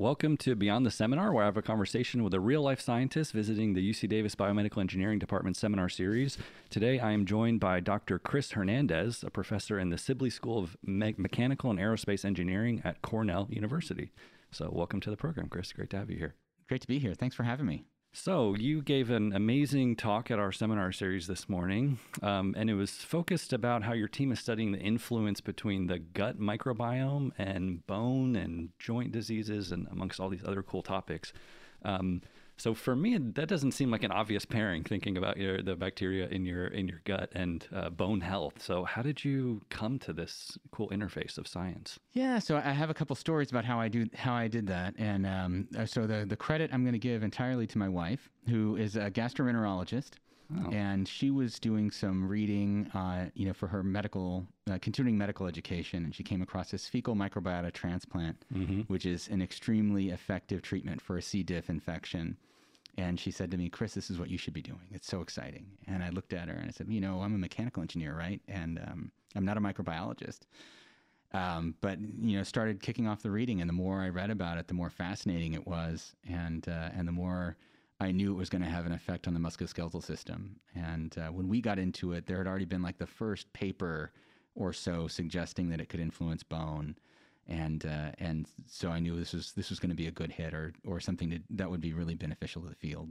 Welcome to Beyond the Seminar, where I have a conversation with a real-life scientist visiting the UC Davis Biomedical Engineering Department seminar series. Today, I am joined by Dr. Chris Hernandez, a professor in the Sibley School of Mechanical and Aerospace Engineering at Cornell University. So welcome to the program, Chris. Great to have you here. Great to be here. Thanks for having me. So you gave an amazing talk at our seminar series this morning, and it was focused about how your team is studying the influence between the gut microbiome and bone and joint diseases and amongst all these other cool topics. So for me, that doesn't seem like an obvious pairing, thinking about the bacteria in your gut and bone health. So how did you come to this cool interface of science? Yeah, so I have a couple stories about how I did that, and so the credit I'm going to give entirely to my wife, who is a gastroenterologist. Oh. And she was doing some reading, for her continuing medical education, and she came across this fecal microbiota transplant, mm-hmm. which is an extremely effective treatment for a C. Diff infection. And she said to me, "Chris, this is what you should be doing. It's so exciting." And I looked at her and I said, "I'm a mechanical engineer, right? And I'm not a microbiologist." But started kicking off the reading, and the more I read about it, the more fascinating it was, and the more I knew it was going to have an effect on the musculoskeletal system. And when we got into it, there had already been like the first paper or so suggesting that it could influence bone. And so I knew this was going to be a good hit or something that would be really beneficial to the field.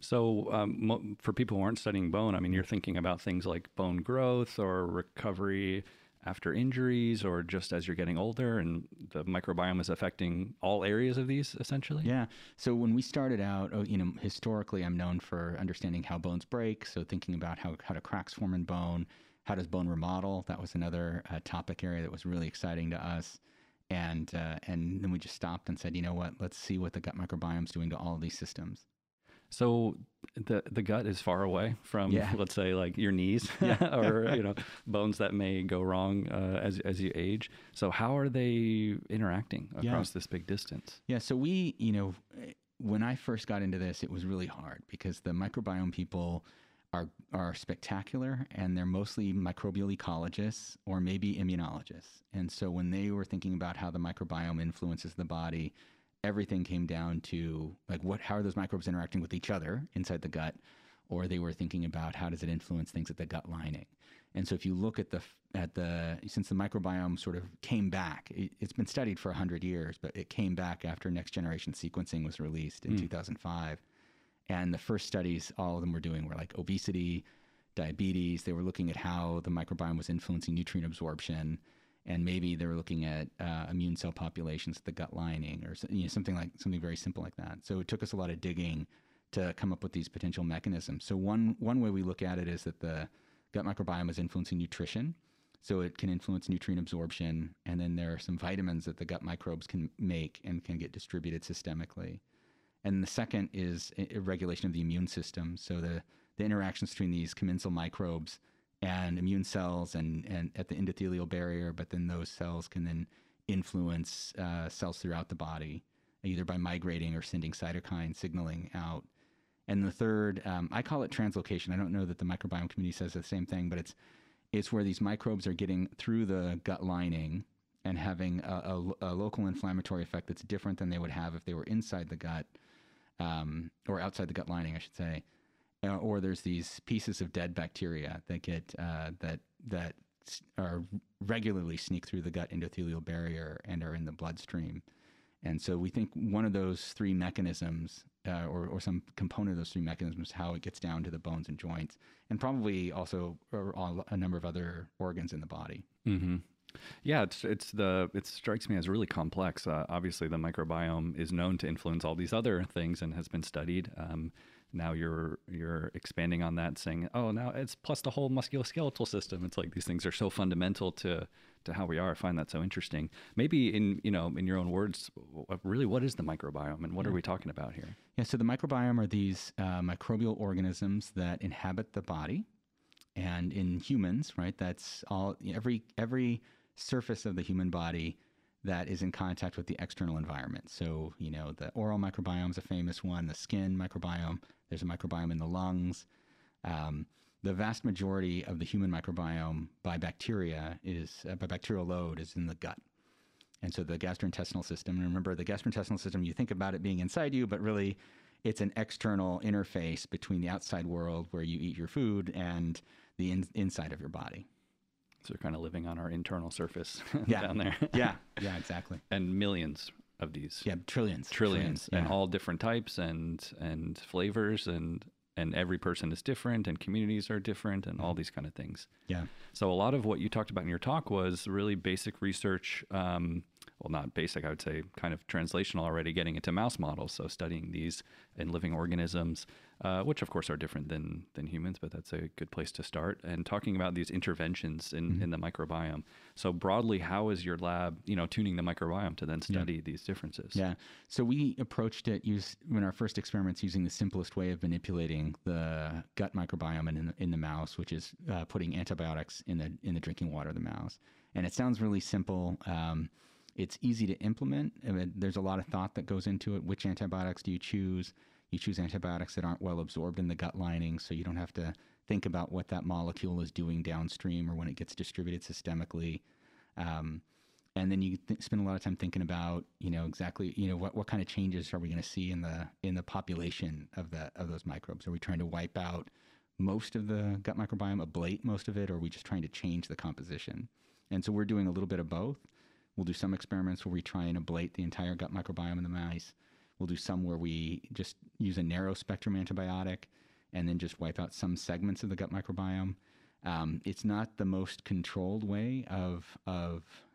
So for people who aren't studying bone, you're thinking about things like bone growth or recovery after injuries, or just as you're getting older, and the microbiome is affecting all areas of these, essentially? Yeah. So when we started out, historically, I'm known for understanding how bones break. So thinking about how do cracks form in bone, how does bone remodel? That was another topic area that was really exciting to us. And then we just stopped and said, let's see what the gut microbiome is doing to all of these systems. So the gut is far away from, let's say, like your knees, or bones that may go wrong as you age. So how are they interacting across this big distance? Yeah. So we, when I first got into this, it was really hard because the microbiome people are spectacular, and they're mostly microbial ecologists or maybe immunologists. And so when they were thinking about how the microbiome influences the body, everything came down to like how are those microbes interacting with each other inside the gut, or they were thinking about how does it influence things at the gut lining. And so if you look at since the microbiome sort of came back, it's been studied for 100 years, but it came back after Next Generation Sequencing was released in 2005. And the first studies all of them were doing were like obesity, diabetes. They were looking at how the microbiome was influencing nutrient absorption. And maybe they were looking at immune cell populations at the gut lining, or something very simple like that. So it took us a lot of digging to come up with these potential mechanisms. So one way we look at it is that the gut microbiome is influencing nutrition, so it can influence nutrient absorption. And then there are some vitamins that the gut microbes can make and can get distributed systemically. And the second is a regulation of the immune system. So the interactions between these commensal microbes and immune cells and at the endothelial barrier, but then those cells can then influence cells throughout the body, either by migrating or sending cytokine signaling out. And the third, I call it translocation. I don't know that the microbiome community says the same thing, but it's where these microbes are getting through the gut lining and having a local inflammatory effect that's different than they would have if they were inside the gut, or outside the gut lining, I should say. Or there's these pieces of dead bacteria that get that are regularly sneak through the gut endothelial barrier and are in the bloodstream. And so we think one of those three mechanisms, or some component of those three mechanisms, how it gets down to the bones and joints, and probably also a number of other organs in the body. Mm-hmm. Yeah, it strikes me as really complex. Obviously, the microbiome is known to influence all these other things and has been studied. Now you're expanding on that, saying, oh, now it's plus the whole musculoskeletal system. It's like these things are so fundamental to how we are. I find that so interesting. Maybe in your own words, really, what is the microbiome and what are we talking about here? Yeah, so the microbiome are these microbial organisms that inhabit the body, and in humans, right? That's all every surface of the human body that is in contact with the external environment. So, the oral microbiome is a famous one, the skin microbiome, there's a microbiome in the lungs. The vast majority of the human microbiome by bacterial load is in the gut. And so the gastrointestinal system, and remember the gastrointestinal system, you think about it being inside you, but really it's an external interface between the outside world where you eat your food and the inside of your body. So we're kind of living on our internal surface down there. Yeah, exactly. And millions of these. Yeah, trillions. And all different types and flavors, and every person is different, and communities are different, and all these kind of things. Yeah. So a lot of what you talked about in your talk was really basic research. Well, not basic, I would say kind of translational already, getting into mouse models. So studying these in living organisms, which of course are different than humans, but that's a good place to start. And talking about these interventions in the microbiome. So broadly, how is your lab, tuning the microbiome to then study these differences? Yeah. So we approached it in our first experiments using the simplest way of manipulating the gut microbiome in the mouse, which is putting antibiotics in the drinking water of the mouse. And it sounds really simple. It's easy to implement. I mean, there's a lot of thought that goes into it. Which antibiotics do you choose? You choose antibiotics that aren't well absorbed in the gut lining, so you don't have to think about what that molecule is doing downstream or when it gets distributed systemically. And then you spend a lot of time thinking about, exactly, what kind of changes are we going to see in the population of those microbes? Are we trying to wipe out most of the gut microbiome, ablate most of it, or are we just trying to change the composition? And so we're doing a little bit of both. We'll do some experiments where we try and ablate the entire gut microbiome in the mice. We'll do some where we just use a narrow spectrum antibiotic and then just wipe out some segments of the gut microbiome. It's not the most controlled way of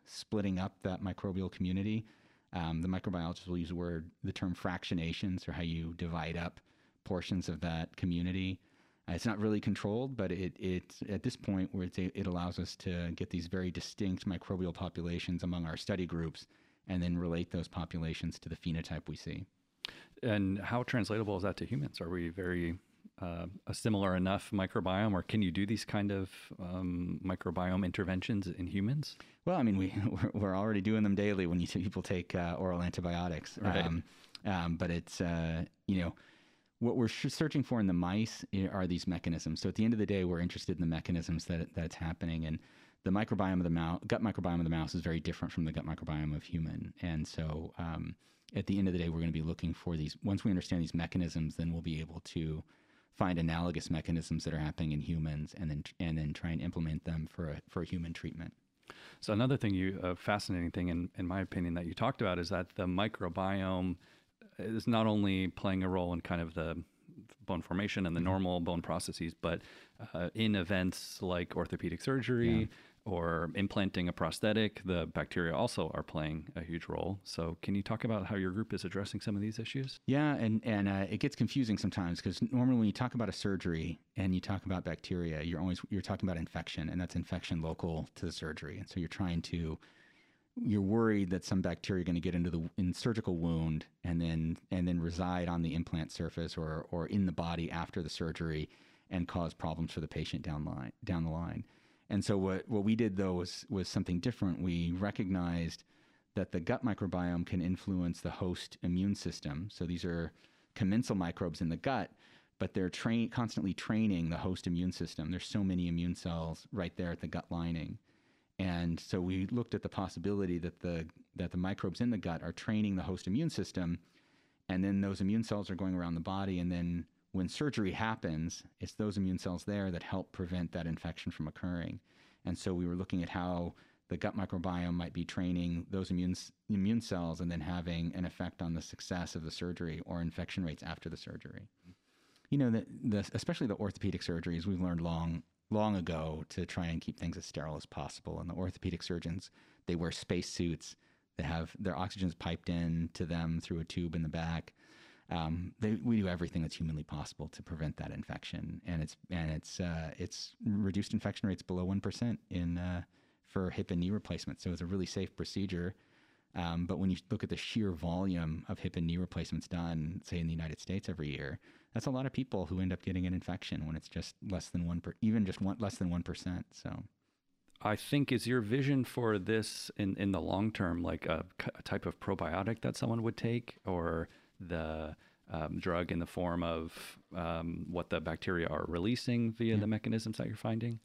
splitting up that microbial community. The microbiologists will use the term fractionations, or how you divide up portions of that community. It's not really controlled, but it's at this point where it allows us to get these very distinct microbial populations among our study groups and then relate those populations to the phenotype we see. And how translatable is that to humans? Are we very a similar enough microbiome, or can you do these kind of microbiome interventions in humans? Well, I mean, we're already doing them daily when people take oral antibiotics. Right. But it's, what we're searching for in the mice are these mechanisms. So at the end of the day, we're interested in the mechanisms that's happening. And the microbiome of the mouse, gut microbiome of the mouse, is very different from the gut microbiome of human. And so at the end of the day, we're going to be looking for these. Once we understand these mechanisms, then we'll be able to find analogous mechanisms that are happening in humans, and then try and implement them for human treatment. So another thing, fascinating thing, in my opinion, that you talked about is that the microbiome is not only playing a role in kind of the bone formation and the normal bone processes, but in events like orthopedic surgery or implanting a prosthetic, the bacteria also are playing a huge role. So can you talk about how your group is addressing some of these issues? Yeah, and it gets confusing sometimes, because normally when you talk about a surgery and you talk about bacteria, you're talking about infection, and that's infection local to the surgery. And so you're worried that some bacteria are going to get into the surgical wound and then reside on the implant surface or in the body after the surgery and cause problems for the patient down the line. And so what we did, though, was something different. We recognized that the gut microbiome can influence the host immune system. So these are commensal microbes in the gut, but they're constantly training the host immune system. There's so many immune cells right there at the gut lining. And so we looked at the possibility that the microbes in the gut are training the host immune system, and then those immune cells are going around the body. And then when surgery happens, it's those immune cells there that help prevent that infection from occurring. And so we were looking at how the gut microbiome might be training those immune cells and then having an effect on the success of the surgery or infection rates after the surgery. Especially the orthopedic surgeries, we've learned long ago to try and keep things as sterile as possible. And the orthopedic surgeons, they wear spacesuits. They have their oxygen's piped in to them through a tube in the back. We do everything that's humanly possible to prevent that infection, and it's reduced infection rates below 1% for hip and knee replacements. So it's a really safe procedure. But when you look at the sheer volume of hip and knee replacements done, say in the United States every year, that's a lot of people who end up getting an infection when it's just less than 1%. So, I think, is your vision for this in the long term like a type of probiotic that someone would take, or the drug in the form of what the bacteria are releasing via the mechanisms that you're finding?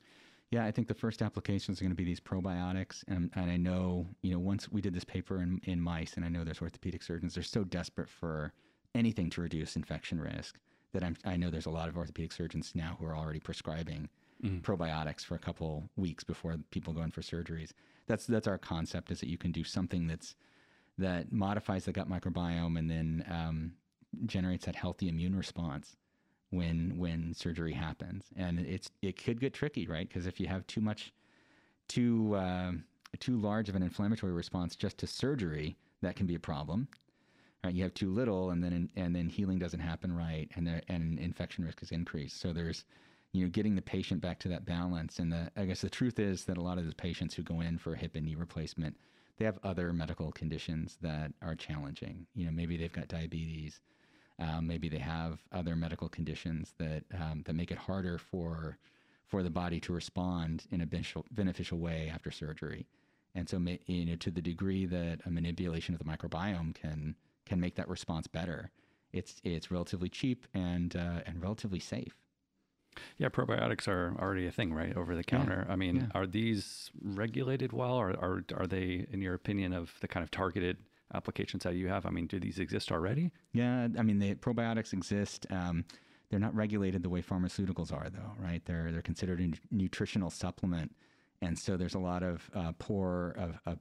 Yeah, I think the first applications are going to be these probiotics. And I know, you know, once we did this paper in mice, and I know there's orthopedic surgeons, they're so desperate for anything to reduce infection risk that I know there's a lot of orthopedic surgeons now who are already prescribing probiotics for a couple weeks before people go in for surgeries. That's our concept, is that you can do something that modifies the gut microbiome and then generates that healthy immune response when surgery happens. And it could get tricky, right? Because if you have too large of an inflammatory response just to surgery, that can be a problem. Right? You have too little, and then healing doesn't happen right, and infection risk is increased. So there's, you know, getting the patient back to that balance. And I guess the truth is that a lot of the patients who go in for hip and knee replacement, they have other medical conditions that are challenging. You know, maybe they've got diabetes. Maybe they have other medical conditions that make it harder for the body to respond in a beneficial way after surgery. And so, you know, to the degree that a manipulation of the microbiome can make that response better, it's relatively cheap and relatively safe. Yeah, probiotics are already a thing, right? Over the counter. Yeah. I mean, yeah. Are these regulated well, or are they, in your opinion, of the kind of targeted applications that you have? I mean, do these exist already? Yeah, I mean, the probiotics exist. They're not regulated the way pharmaceuticals are, though, right? They're considered a nutritional supplement, and so there's a lot of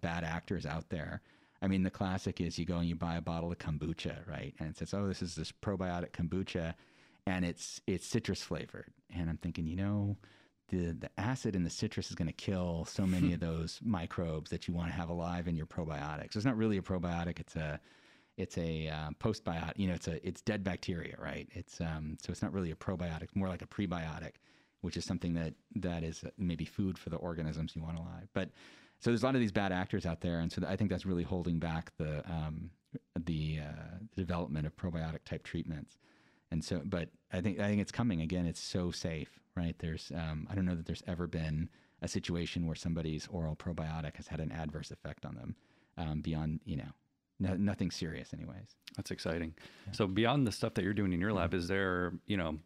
bad actors out there. I mean, the classic is you go and you buy a bottle of kombucha, right? And it says, oh, this is this probiotic kombucha, and it's citrus flavored. And I'm thinking, you know, the acid in the citrus is going to kill so many of those microbes that you want to have alive in your probiotics. So it's not really a probiotic. It's a postbiotic, you know, it's dead bacteria, right? So it's not really a probiotic, more like a prebiotic, which is something that is maybe food for the organisms you want alive. But so there's a lot of these bad actors out there. And so I think that's really holding back the development of probiotic type treatments. And so, but I think it's coming. Again, it's so safe, right? There's, I don't know that there's ever been a situation where somebody's oral probiotic has had an adverse effect on them, beyond, you know, nothing serious anyways. That's exciting. Yeah. So beyond the stuff that you're doing in your lab, is there, you know,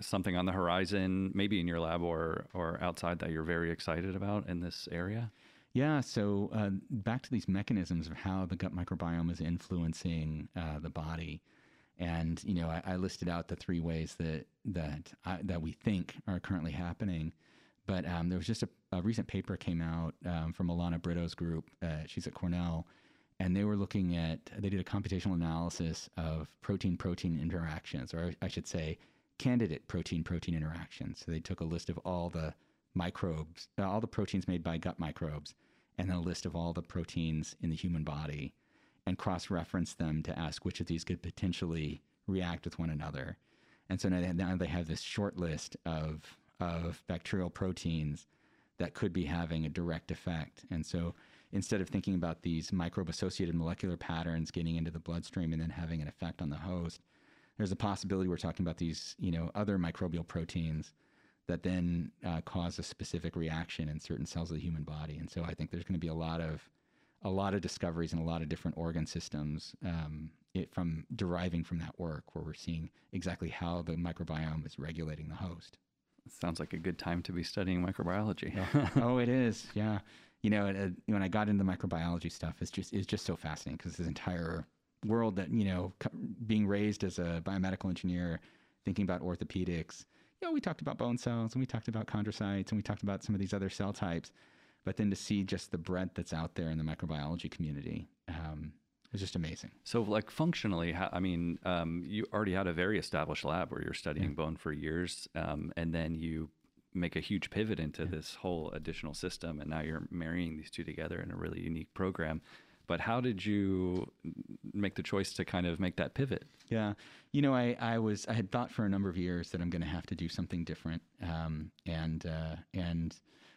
something on the horizon, maybe in your lab or outside, that you're very excited about in this area? Yeah. So, back to these mechanisms of how the gut microbiome is influencing, the body. And, you know, I listed out the three ways that we think are currently happening. But there was just a recent paper came out from Alana Brito's group. She's at Cornell. And they were looking at, they did a computational analysis of protein-protein interactions, or I should say candidate protein-protein interactions. So they took a list of all the microbes, all the proteins made by gut microbes, and then a list of all the proteins in the human body, and cross-reference them to ask which of these could potentially react with one another. And so now they have this short list of bacterial proteins that could be having a direct effect. And so instead of thinking about these microbe-associated molecular patterns getting into the bloodstream and then having an effect on the host, there's a possibility we're talking about these, you know, other microbial proteins that then cause a specific reaction in certain cells of the human body. And so I think there's going to be a lot of discoveries in a lot of different organ systems from deriving from that work, where we're seeing exactly how the microbiome is regulating the host. It sounds like a good time to be studying microbiology. Oh, it is. Yeah. You know, when I got into the microbiology stuff, it's just so fascinating, because this entire world that, you know, being raised as a biomedical engineer, thinking about orthopedics, you know, we talked about bone cells, and we talked about chondrocytes, and we talked about some of these other cell types. But then to see just the breadth that's out there in the microbiology community, is just amazing. So, like, functionally, I mean, you already had a very established lab where you're studying bone for years, and then you make a huge pivot into this whole additional system, and now you're marrying these two together in a really unique program. But how did you make the choice to kind of make that pivot? Yeah, you know, I had thought for a number of years that I'm going to have to do something different, and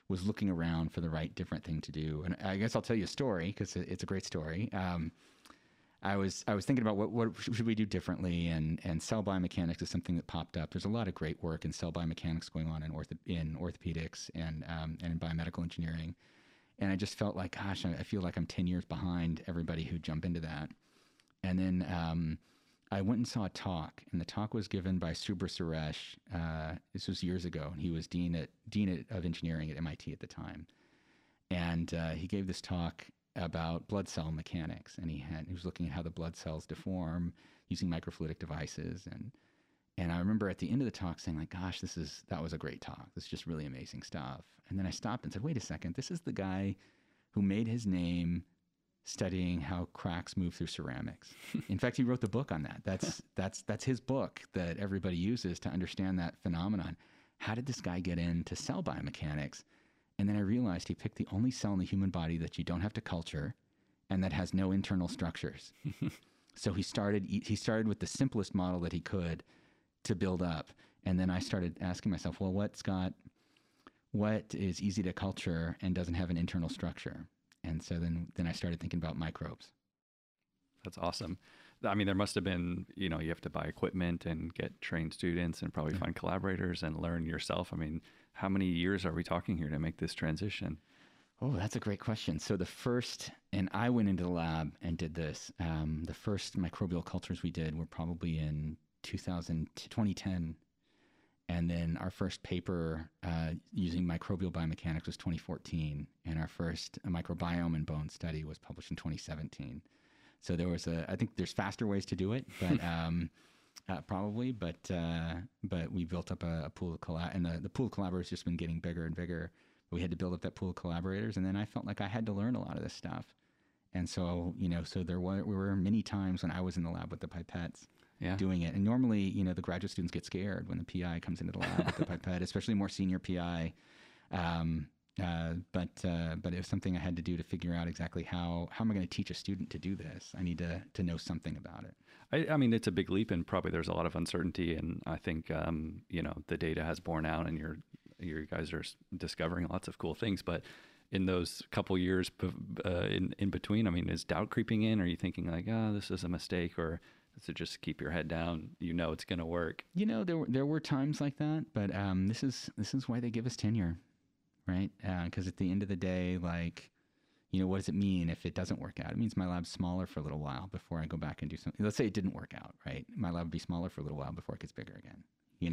was looking around for the right different thing to do. And I guess I'll tell you a story, because it's a great story. I was thinking about what should we do differently, and cell biomechanics is something that popped up. There's a lot of great work in cell biomechanics going on in orthopedics and in biomedical engineering. And I just felt like, gosh, I feel like I'm 10 years behind everybody who jumped into that. And then I went and saw a talk, and the talk was given by Subra Suresh. This was years ago, and he was dean of engineering at MIT at the time. And he gave this talk about blood cell mechanics, and he was looking at how the blood cells deform using microfluidic devices. And I remember at the end of the talk saying, like, gosh, that was a great talk. This is just really amazing stuff. And then I stopped and said, wait a second, this is the guy who made his name studying how cracks move through ceramics. In fact, he wrote the book on that. That's his book that everybody uses to understand that phenomenon. How did this guy get into cell biomechanics? And then I realized he picked the only cell in the human body that you don't have to culture and that has no internal structures. So he started with the simplest model that he could to build up. And then I started asking myself, well, what is easy to culture and doesn't have an internal structure? And so then I started thinking about microbes. That's awesome. I mean, there must have been, you have to buy equipment and get trained students and probably find collaborators and learn yourself. I mean, how many years are we talking here to make this transition? Oh, that's a great question. So and I went into the lab and did this. The first microbial cultures we did were probably in 2010. And then our first paper using microbial biomechanics was 2014. And our first microbiome and bone study was published in 2017. So I think there's faster ways to do it, but probably. But we built up a pool of and the pool of collaborators just been getting bigger and bigger. We had to build up that pool of collaborators, and then I felt like I had to learn a lot of this stuff. And so we were many times when I was in the lab with the pipettes doing it. And normally, the graduate students get scared when the PI comes into the lab with the pipette, especially more senior PI. But it was something I had to do to figure out exactly how am I going to teach a student to do this? I need to know something about it. I mean, it's a big leap, and probably there's a lot of uncertainty. And I think, the data has borne out, and you guys are discovering lots of cool things. But in those couple years in between, I mean, is doubt creeping in? Are you thinking like, this is a mistake, or is it just keep your head down? It's going to work. There were times like that, but this is why they give us tenure. Right? Because at the end of the day, what does it mean if it doesn't work out? It means my lab's smaller for a little while before I go back and do something. Let's say it didn't work out, right? My lab would be smaller for a little while before it gets bigger again,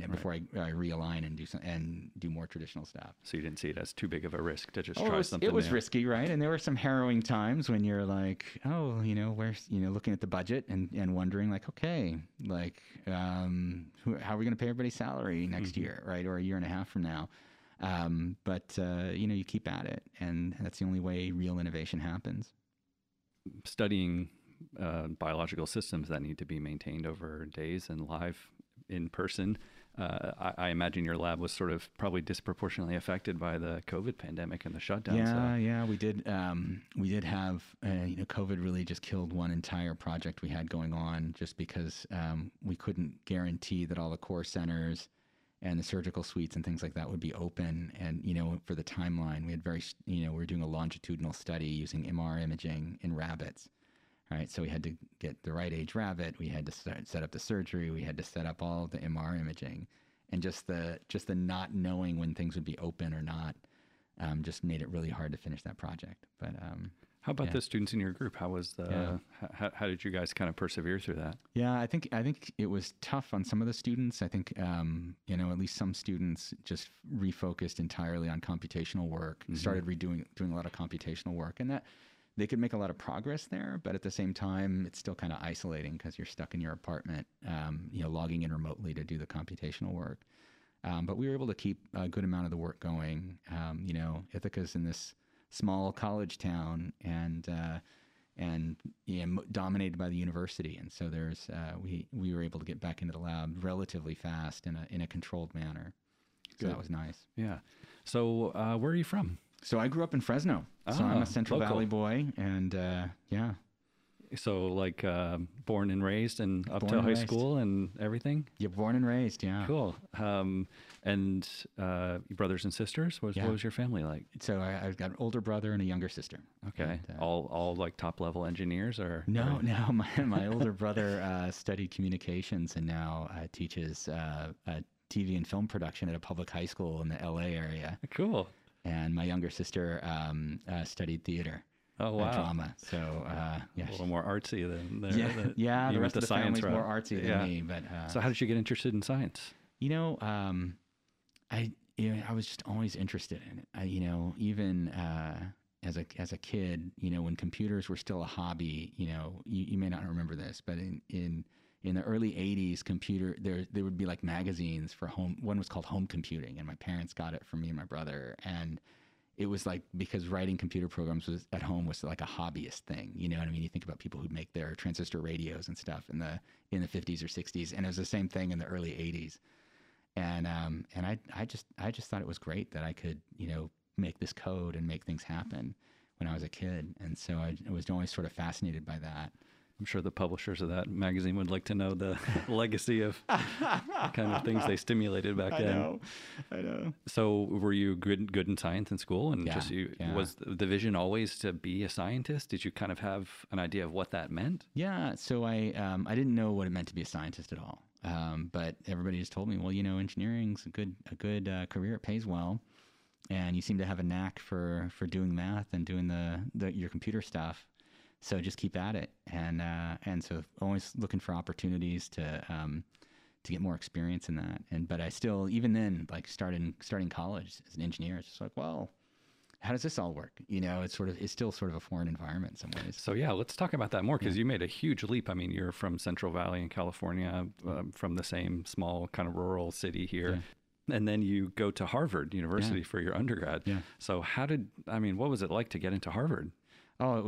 right. Before I realign and do more traditional stuff. So you didn't see it as too big of a risk to just try something new. It was risky, right? And there were some harrowing times when you're like, looking at the budget and wondering like, okay, how are we going to pay everybody's salary next year, right? Or a year and a half from now. You keep at it, and that's the only way real innovation happens. Studying biological systems that need to be maintained over days and live in person, I imagine your lab was sort of probably disproportionately affected by the COVID pandemic and the shutdown. Yeah, we did. We did have, COVID really just killed one entire project we had going on, just because we couldn't guarantee that all the core centers and the surgical suites and things like that would be open. And, for the timeline, we had we were doing a longitudinal study using MR imaging in rabbits, right? So we had to get the right age rabbit. We had to set up the surgery. We had to set up all the MR imaging, and just the not knowing when things would be open or not, just made it really hard to finish that project. But, how about the students in your group? How was how did you guys kind of persevere through that? Yeah, I think it was tough on some of the students. I think, at least some students just refocused entirely on computational work, started doing a lot of computational work, and that they could make a lot of progress there. But at the same time, it's still kind of isolating because you're stuck in your apartment, logging in remotely to do the computational work. But we were able to keep a good amount of the work going. Ithaca's in this small college town and dominated by the university. And so we were able to get back into the lab relatively fast in a controlled manner. So Good. That was nice. Yeah. So where are you from? So I grew up in Fresno. So I'm a Central Valley boy. And So born and raised and up to high school and everything? Yeah, born and raised, yeah. Cool. And brothers and sisters? What was your family like? So I've got an older brother and a younger sister. Okay. And, all like top level engineers or? No. My older brother studied communications and now teaches TV and film production at a public high school in the LA area. Cool. And my younger sister studied theater. Oh, wow. Trauma. So, yeah. A little more artsy than there. Yeah, the rest of the family's more artsy than me. But, so how did you get interested in science? You know, I was just always interested in it. Even as a kid, you know, when computers were still a hobby, you know, you may not remember this, but in the early 80s, there would be like magazines for home. One was called Home Computing, and my parents got it for me and my brother. And it was like, because writing computer programs at home was like a hobbyist thing. You know what I mean? You think about people who make their transistor radios and stuff in the 50s or 60s. And it was the same thing in the early 80s. And I just thought it was great that I could, you know, make this code and make things happen when I was a kid. And so I was always sort of fascinated by that. I'm sure the publishers of that magazine would like to know the legacy of the kind of things they stimulated back then. I know. So were you good in science in school? And was the vision always to be a scientist? Did you kind of have an idea of what that meant? Yeah. So I didn't know what it meant to be a scientist at all. But everybody just told me, well, you know, engineering's a good career. It pays well. And you seem to have a knack for doing math and doing your computer stuff. So just keep at it, and so always looking for opportunities to get more experience in that. But I still, even then, like starting college as an engineer, it's just like, well, how does this all work? You know, it's still sort of a foreign environment in some ways. So yeah, let's talk about that more, because you made a huge leap. I mean, you're from Central Valley in California, from the same small kind of rural city here. Yeah. And then you go to Harvard University for your undergrad. Yeah. So what was it like to get into Harvard? Oh, it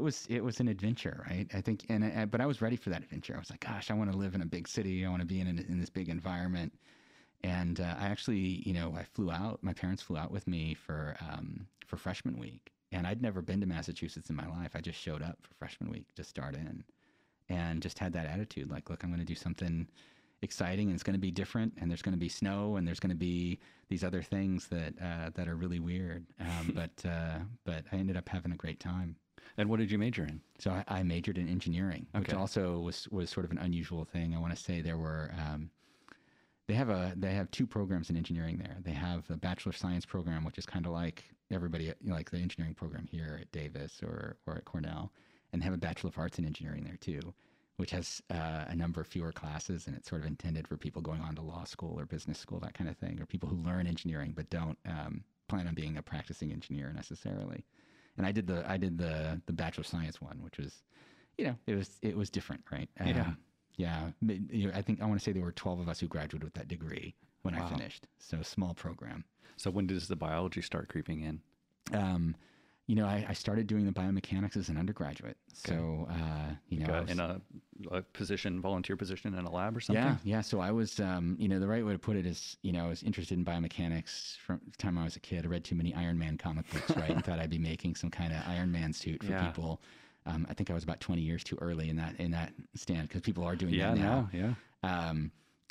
was. It was an adventure, right? I think, but I was ready for that adventure. I was like, gosh, I want to live in a big city. I want to be in this big environment. And I actually, you know, I flew out. My parents flew out with me for freshman week, and I'd never been to Massachusetts in my life. I just showed up for freshman week to start in, and just had that attitude, like, look, I'm going to do something exciting, and it's going to be different, and there's going to be snow, and there's going to be these other things that are really weird. But I ended up having a great time. And what did you major in? So I majored in engineering, which also was sort of an unusual thing. I want to say there were they have two programs in engineering there. They have the Bachelor of Science program, which is kind of like everybody, you know, like the engineering program here at Davis or at Cornell, and they have a Bachelor of Arts in Engineering there too, which has a number of fewer classes, and it's sort of intended for people going on to law school or business school, that kind of thing, or people who learn engineering but don't plan on being a practicing engineer necessarily. And I did the Bachelor of Science one, which was, you know, it was different, right? I think I want to say there were 12 of us who graduated with that degree when I finished. So small program. So when does the biology start creeping in? You know, I started doing the biomechanics as an undergraduate. Okay. So, you know, volunteer position in a lab or something? Yeah. So I was, you know, the right way to put it is, you know, I was interested in biomechanics from the time I was a kid. I read too many Iron Man comic books, right? And thought I'd be making some kind of Iron Man suit for people. I think I was about 20 years too early in that stand, because people are doing that now.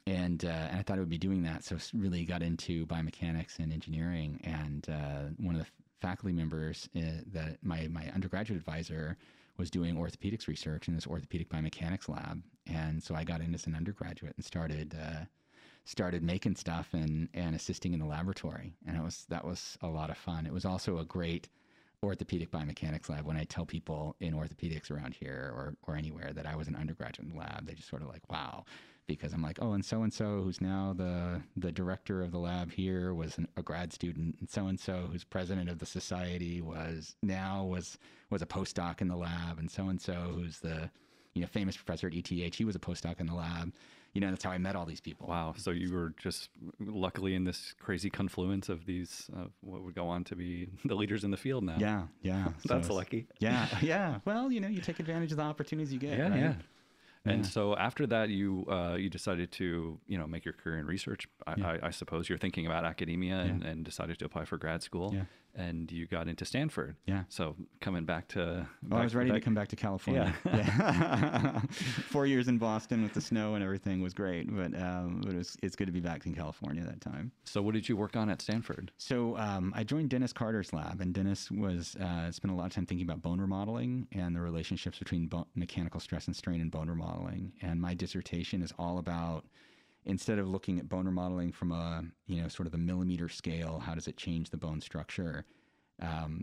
And I thought I would be doing that. So really got into biomechanics and engineering. And one of the faculty members that my undergraduate advisor was doing orthopedics research in this orthopedic biomechanics lab, and so I got in as an undergraduate and started making stuff and assisting in the laboratory, and that was a lot of fun. It was also a great orthopedic biomechanics lab. When I tell people in orthopedics around here or anywhere that I was an undergraduate in the lab, they just sort of like, wow, because I'm like, oh, and so who's now the director of the lab here was a grad student, and so who's president of the society was a postdoc in the lab, and so who's the, you know, famous professor at ETH, he was a postdoc in the lab. You know, that's how I met all these people. Wow. So you were just luckily in this crazy confluence of these, what would go on to be the leaders in the field now. Yeah. That's lucky. Yeah. Well, you know, you take advantage of the opportunities you get. Yeah. And so after that, you decided to, you know, make your career in research. I suppose you're thinking about academia and decided to apply for grad school. Yeah. And you got into Stanford. Yeah. So coming back to... I was ready to come back to California. Yeah. 4 years in Boston with the snow and everything was great, but it's good to be back in California that time. So what did you work on at Stanford? So I joined Dennis Carter's lab, and Dennis spent a lot of time thinking about bone remodeling and the relationships between mechanical stress and strain and bone remodeling. And my dissertation is all about, instead of looking at bone remodeling from a, you know, sort of a millimeter scale, how does it change the bone structure?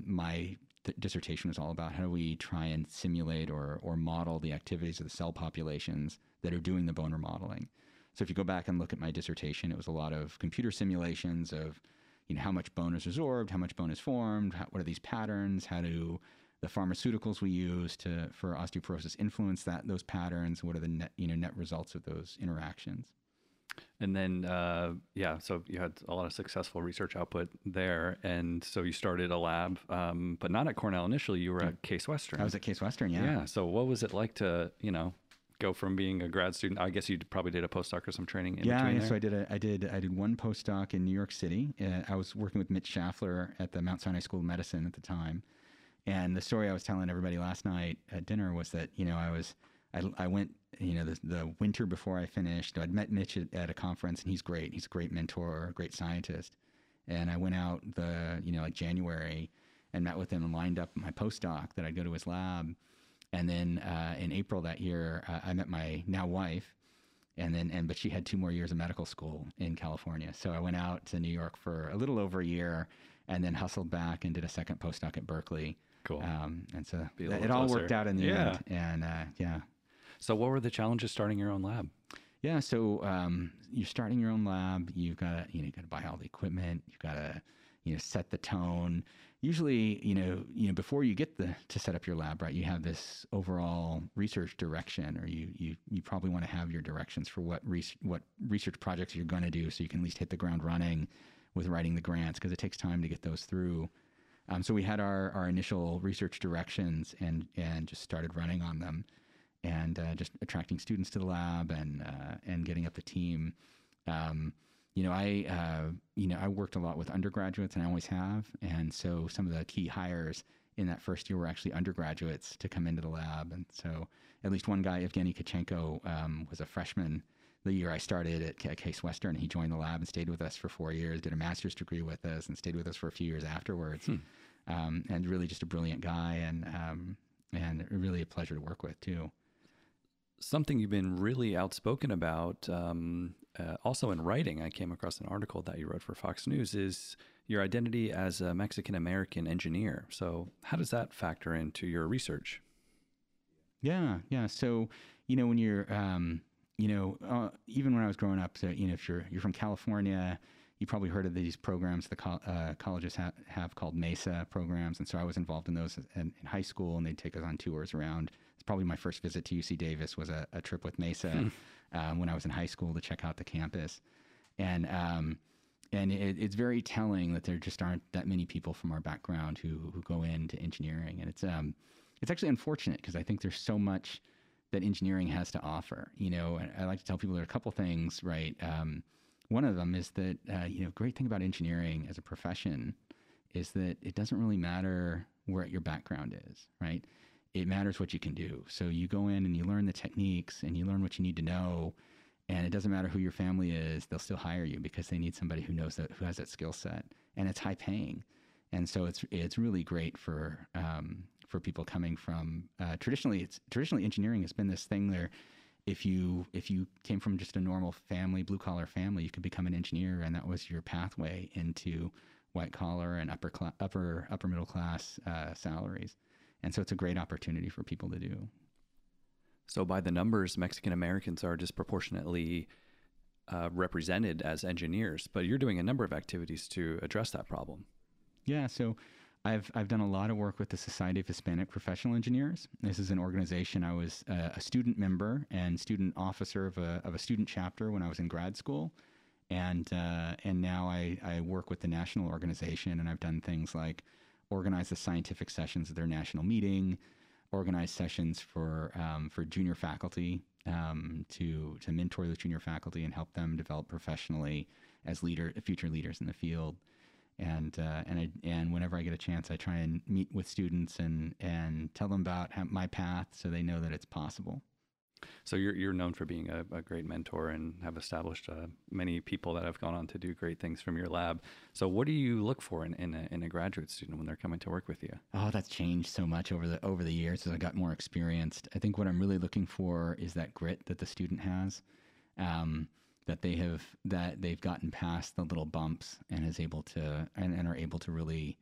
My dissertation was all about. How do we try and simulate or model the activities of the cell populations that are doing the bone remodeling? So if you go back and look at my dissertation, it was a lot of computer simulations of, you know, how much bone is resorbed, how much bone is formed, what are these patterns, how do the pharmaceuticals we use for osteoporosis influence those patterns, what are the net results of those interactions? And then, so you had a lot of successful research output there. And so you started a lab, but not at Cornell initially. You were at Case Western. I was at Case Western, yeah. Yeah. So what was it like to, go from being a grad student? I guess you probably did a postdoc or some training in between there. Yeah, so I did one postdoc in New York City. I was working with Mitch Schaffler at the Mount Sinai School of Medicine at the time. And the story I was telling everybody last night at dinner was that, I went, the winter before I finished, I'd met Mitch at a conference, and he's great. He's a great mentor, a great scientist. And I went out January and met with him and lined up my postdoc that I'd go to his lab. And then in April that year, I met my now wife, but she had 2 more years of medical school in California. So I went out to New York for a little over a year and then hustled back and did a second postdoc at Berkeley. Cool. And so it all worked out in the end. And so what were the challenges starting your own lab? Yeah. So you're starting your own lab. You've got to, buy all the equipment. You've got to, set the tone. Usually, before you get to set up your lab, right, you have this overall research direction, or you probably want to have your directions for what research projects you're going to do, so you can at least hit the ground running with writing the grants, because it takes time to get those through. So we had our initial research directions and just started running on them, and just attracting students to the lab and getting up the team. I worked a lot with undergraduates, and I always have. And so some of the key hires in that first year were actually undergraduates to come into the lab. And so at least one guy, Evgeny Kachenko, was a freshman the year I started at Case Western. He joined the lab and stayed with us for 4 years, did a master's degree with us, and stayed with us for a few years afterwards. And really just a brilliant guy, and really a pleasure to work with too. Something you've been really outspoken about, also in writing, I came across an article that you wrote for Fox News, is your identity as a Mexican-American engineer. So how does that factor into your research? Yeah. So, when you're... even when I was growing up, so, if you're from California, you probably heard of these programs the colleges have called MESA programs. And so I was involved in those in high school, and they'd take us on tours around. It's probably my first visit to UC Davis was a trip with MESA when I was in high school to check out the campus. And it's very telling that there just aren't that many people from our background who go into engineering. And it's actually unfortunate, because I think there's so much that engineering has to offer. And I like to tell people there are a couple things, right? One of them is that, great thing about engineering as a profession is that it doesn't really matter where your background is, right? It matters what you can do. So you go in and you learn the techniques and you learn what you need to know, and it doesn't matter who your family is, they'll still hire you because they need somebody who has that skill set, and it's high paying. And so it's really great for people coming from traditionally engineering has been this thing there. If you came from just a normal family, blue collar family, you could become an engineer, and that was your pathway into white collar and upper middle class salaries. And so it's a great opportunity for people to do. So by the numbers, Mexican Americans are disproportionately represented as engineers, but you're doing a number of activities to address that problem. Yeah. So I've done a lot of work with the Society of Hispanic Professional Engineers. This is an organization. I was a student member and student officer of a student chapter when I was in grad school. And now I work with the national organization, and I've done things like organize the scientific sessions of their national meeting, organize sessions for junior faculty, to mentor the junior faculty and help them develop professionally as future leaders in the field. And whenever I get a chance, I try and meet with students and tell them about my path, so they know that it's possible. So you're known for being a great mentor and have established many people that have gone on to do great things from your lab. So what do you look for in a graduate student when they're coming to work with you? Oh, that's changed so much over the years as I got more experienced. I think what I'm really looking for is that grit that the student has. That they've gotten past the little bumps and are able to really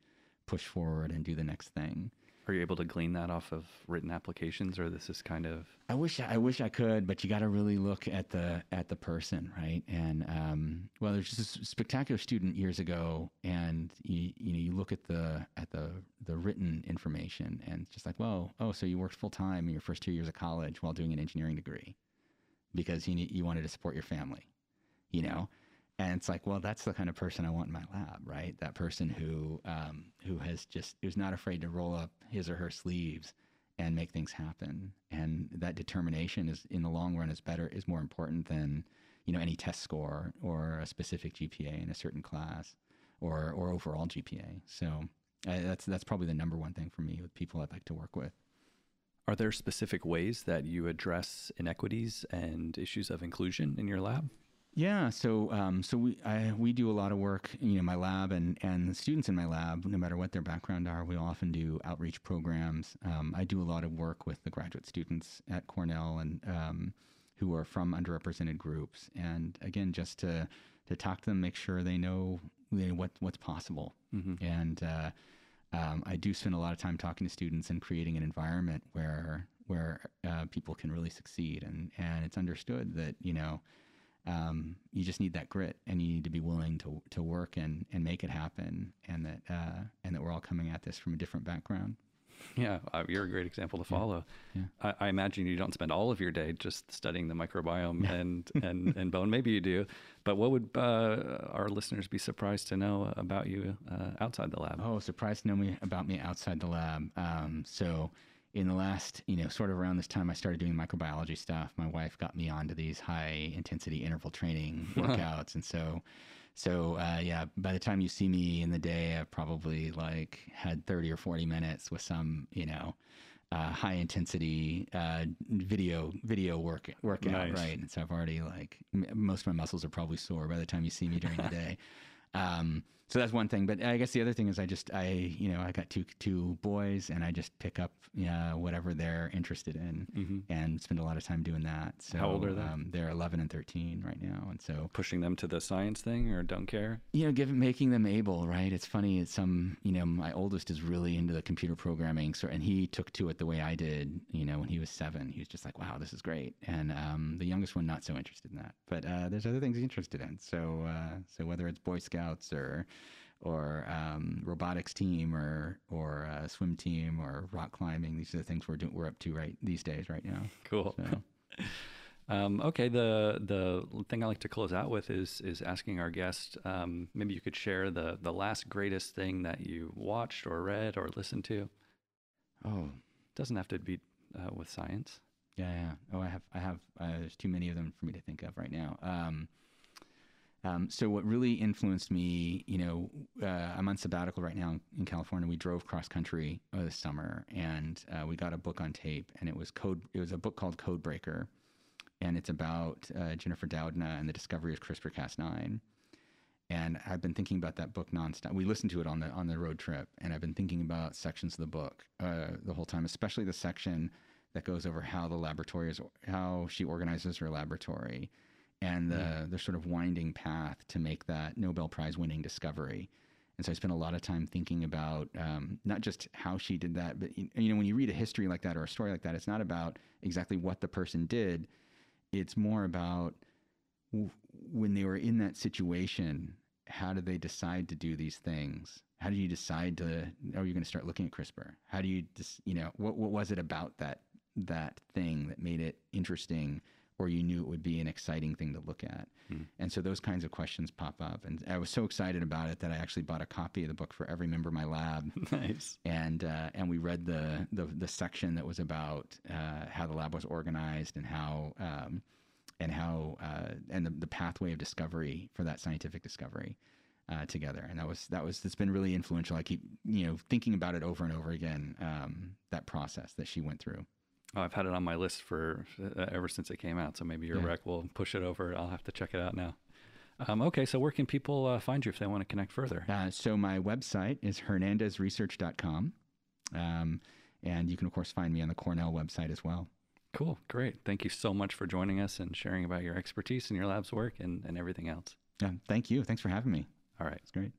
push forward and do the next thing. Are you able to glean that off of written applications, or this is kind of? I wish I could, but you got to really look at the person, right? And well, there's just a spectacular student years ago, and you look at the written information, and it's just like, whoa, oh, so you worked full time in your first 2 years of college while doing an engineering degree, because you wanted to support your family, you know. And it's like, well, that's the kind of person I want in my lab, right? That person who's not afraid to roll up his or her sleeves and make things happen. And that determination is, in the long run, is more important than, you know, any test score or a specific GPA in a certain class or overall GPA. So that's probably the number one thing for me with people I'd like to work with. Are there specific ways that you address inequities and issues of inclusion in your lab? Yeah, so we do a lot of work, you know, my lab and the students in my lab, no matter what their background are, we often do outreach programs. I do a lot of work with the graduate students at Cornell and who are from underrepresented groups, and again, just to talk to them, make sure they know what's possible. Mm-hmm. And I do spend a lot of time talking to students and creating an environment where people can really succeed, and it's understood that, you know. You just need that grit, and you need to be willing to work and make it happen, and that we're all coming at this from a different background. Yeah, you're a great example to follow. Yeah. Yeah. I imagine you don't spend all of your day just studying the microbiome and bone. Maybe you do, but what would our listeners be surprised to know about you outside the lab? Oh, surprised to know about me outside the lab. So. In the last, you know, sort of around this time, I started doing microbiology stuff. My wife got me onto these high-intensity interval training workouts, and so yeah. By the time you see me in the day, I've probably like had 30 or 40 minutes with some, you know, high-intensity video workout, nice. Right? And so I've already like most of my muscles are probably sore by the time you see me during the day. So that's one thing, but I guess the other thing is I got two boys, and I just pick up whatever they're interested in, mm-hmm. and spend a lot of time doing that. So how old are they? They're 11 and 13 right now, and so pushing them to the science thing or don't care. You know, making them able, right? It's funny. It's my oldest is really into the computer programming, and he took to it the way I did. You know, when he was 7, he was just like, "Wow, this is great," and the youngest one not so interested in that. But there's other things he's interested in. So so whether it's Boy Scouts or robotics team or swim team or rock climbing. These are the things we're up to right these days right now. Cool. So. Okay. The thing I like to close out with is asking our guest, maybe you could share the last greatest thing that you watched or read or listened to. Oh, doesn't have to be with science. Yeah. Yeah. Oh, I have there's too many of them for me to think of right now. So what really influenced me, you know, I'm on sabbatical right now in California. We drove cross country this summer, and we got a book on tape, and it was a book called Codebreaker, and it's about Jennifer Doudna and the discovery of CRISPR-Cas9. And I've been thinking about that book nonstop. We listened to it on the road trip, and I've been thinking about sections of the book the whole time, especially the section that goes over how she organizes her laboratory. And the sort of winding path to make that Nobel Prize winning discovery. And so I spent a lot of time thinking about not just how she did that, but, you know, when you read a history like that or a story like that, it's not about exactly what the person did. It's more about when they were in that situation, how did they decide to do these things? How do you decide you're going to start looking at CRISPR? How do you what was it about that thing that made it interesting, or you knew it would be an exciting thing to look at? Mm. And so those kinds of questions pop up. And I was so excited about it that I actually bought a copy of the book for every member of my lab. Nice. And we read the section that was about how the lab was organized and how the pathway of discovery for that scientific discovery together. And it's been really influential. I keep, you know, thinking about it over and over again, that process that she went through. Oh, I've had it on my list for ever since it came out. So maybe your rec will push it over. I'll have to check it out now. Okay. So where can people find you if they want to connect further? So my website is hernandezresearch.com. And you can, of course, find me on the Cornell website as well. Cool. Great. Thank you so much for joining us and sharing about your expertise and your lab's work and everything else. Yeah. Thank you. Thanks for having me. All right. It's great.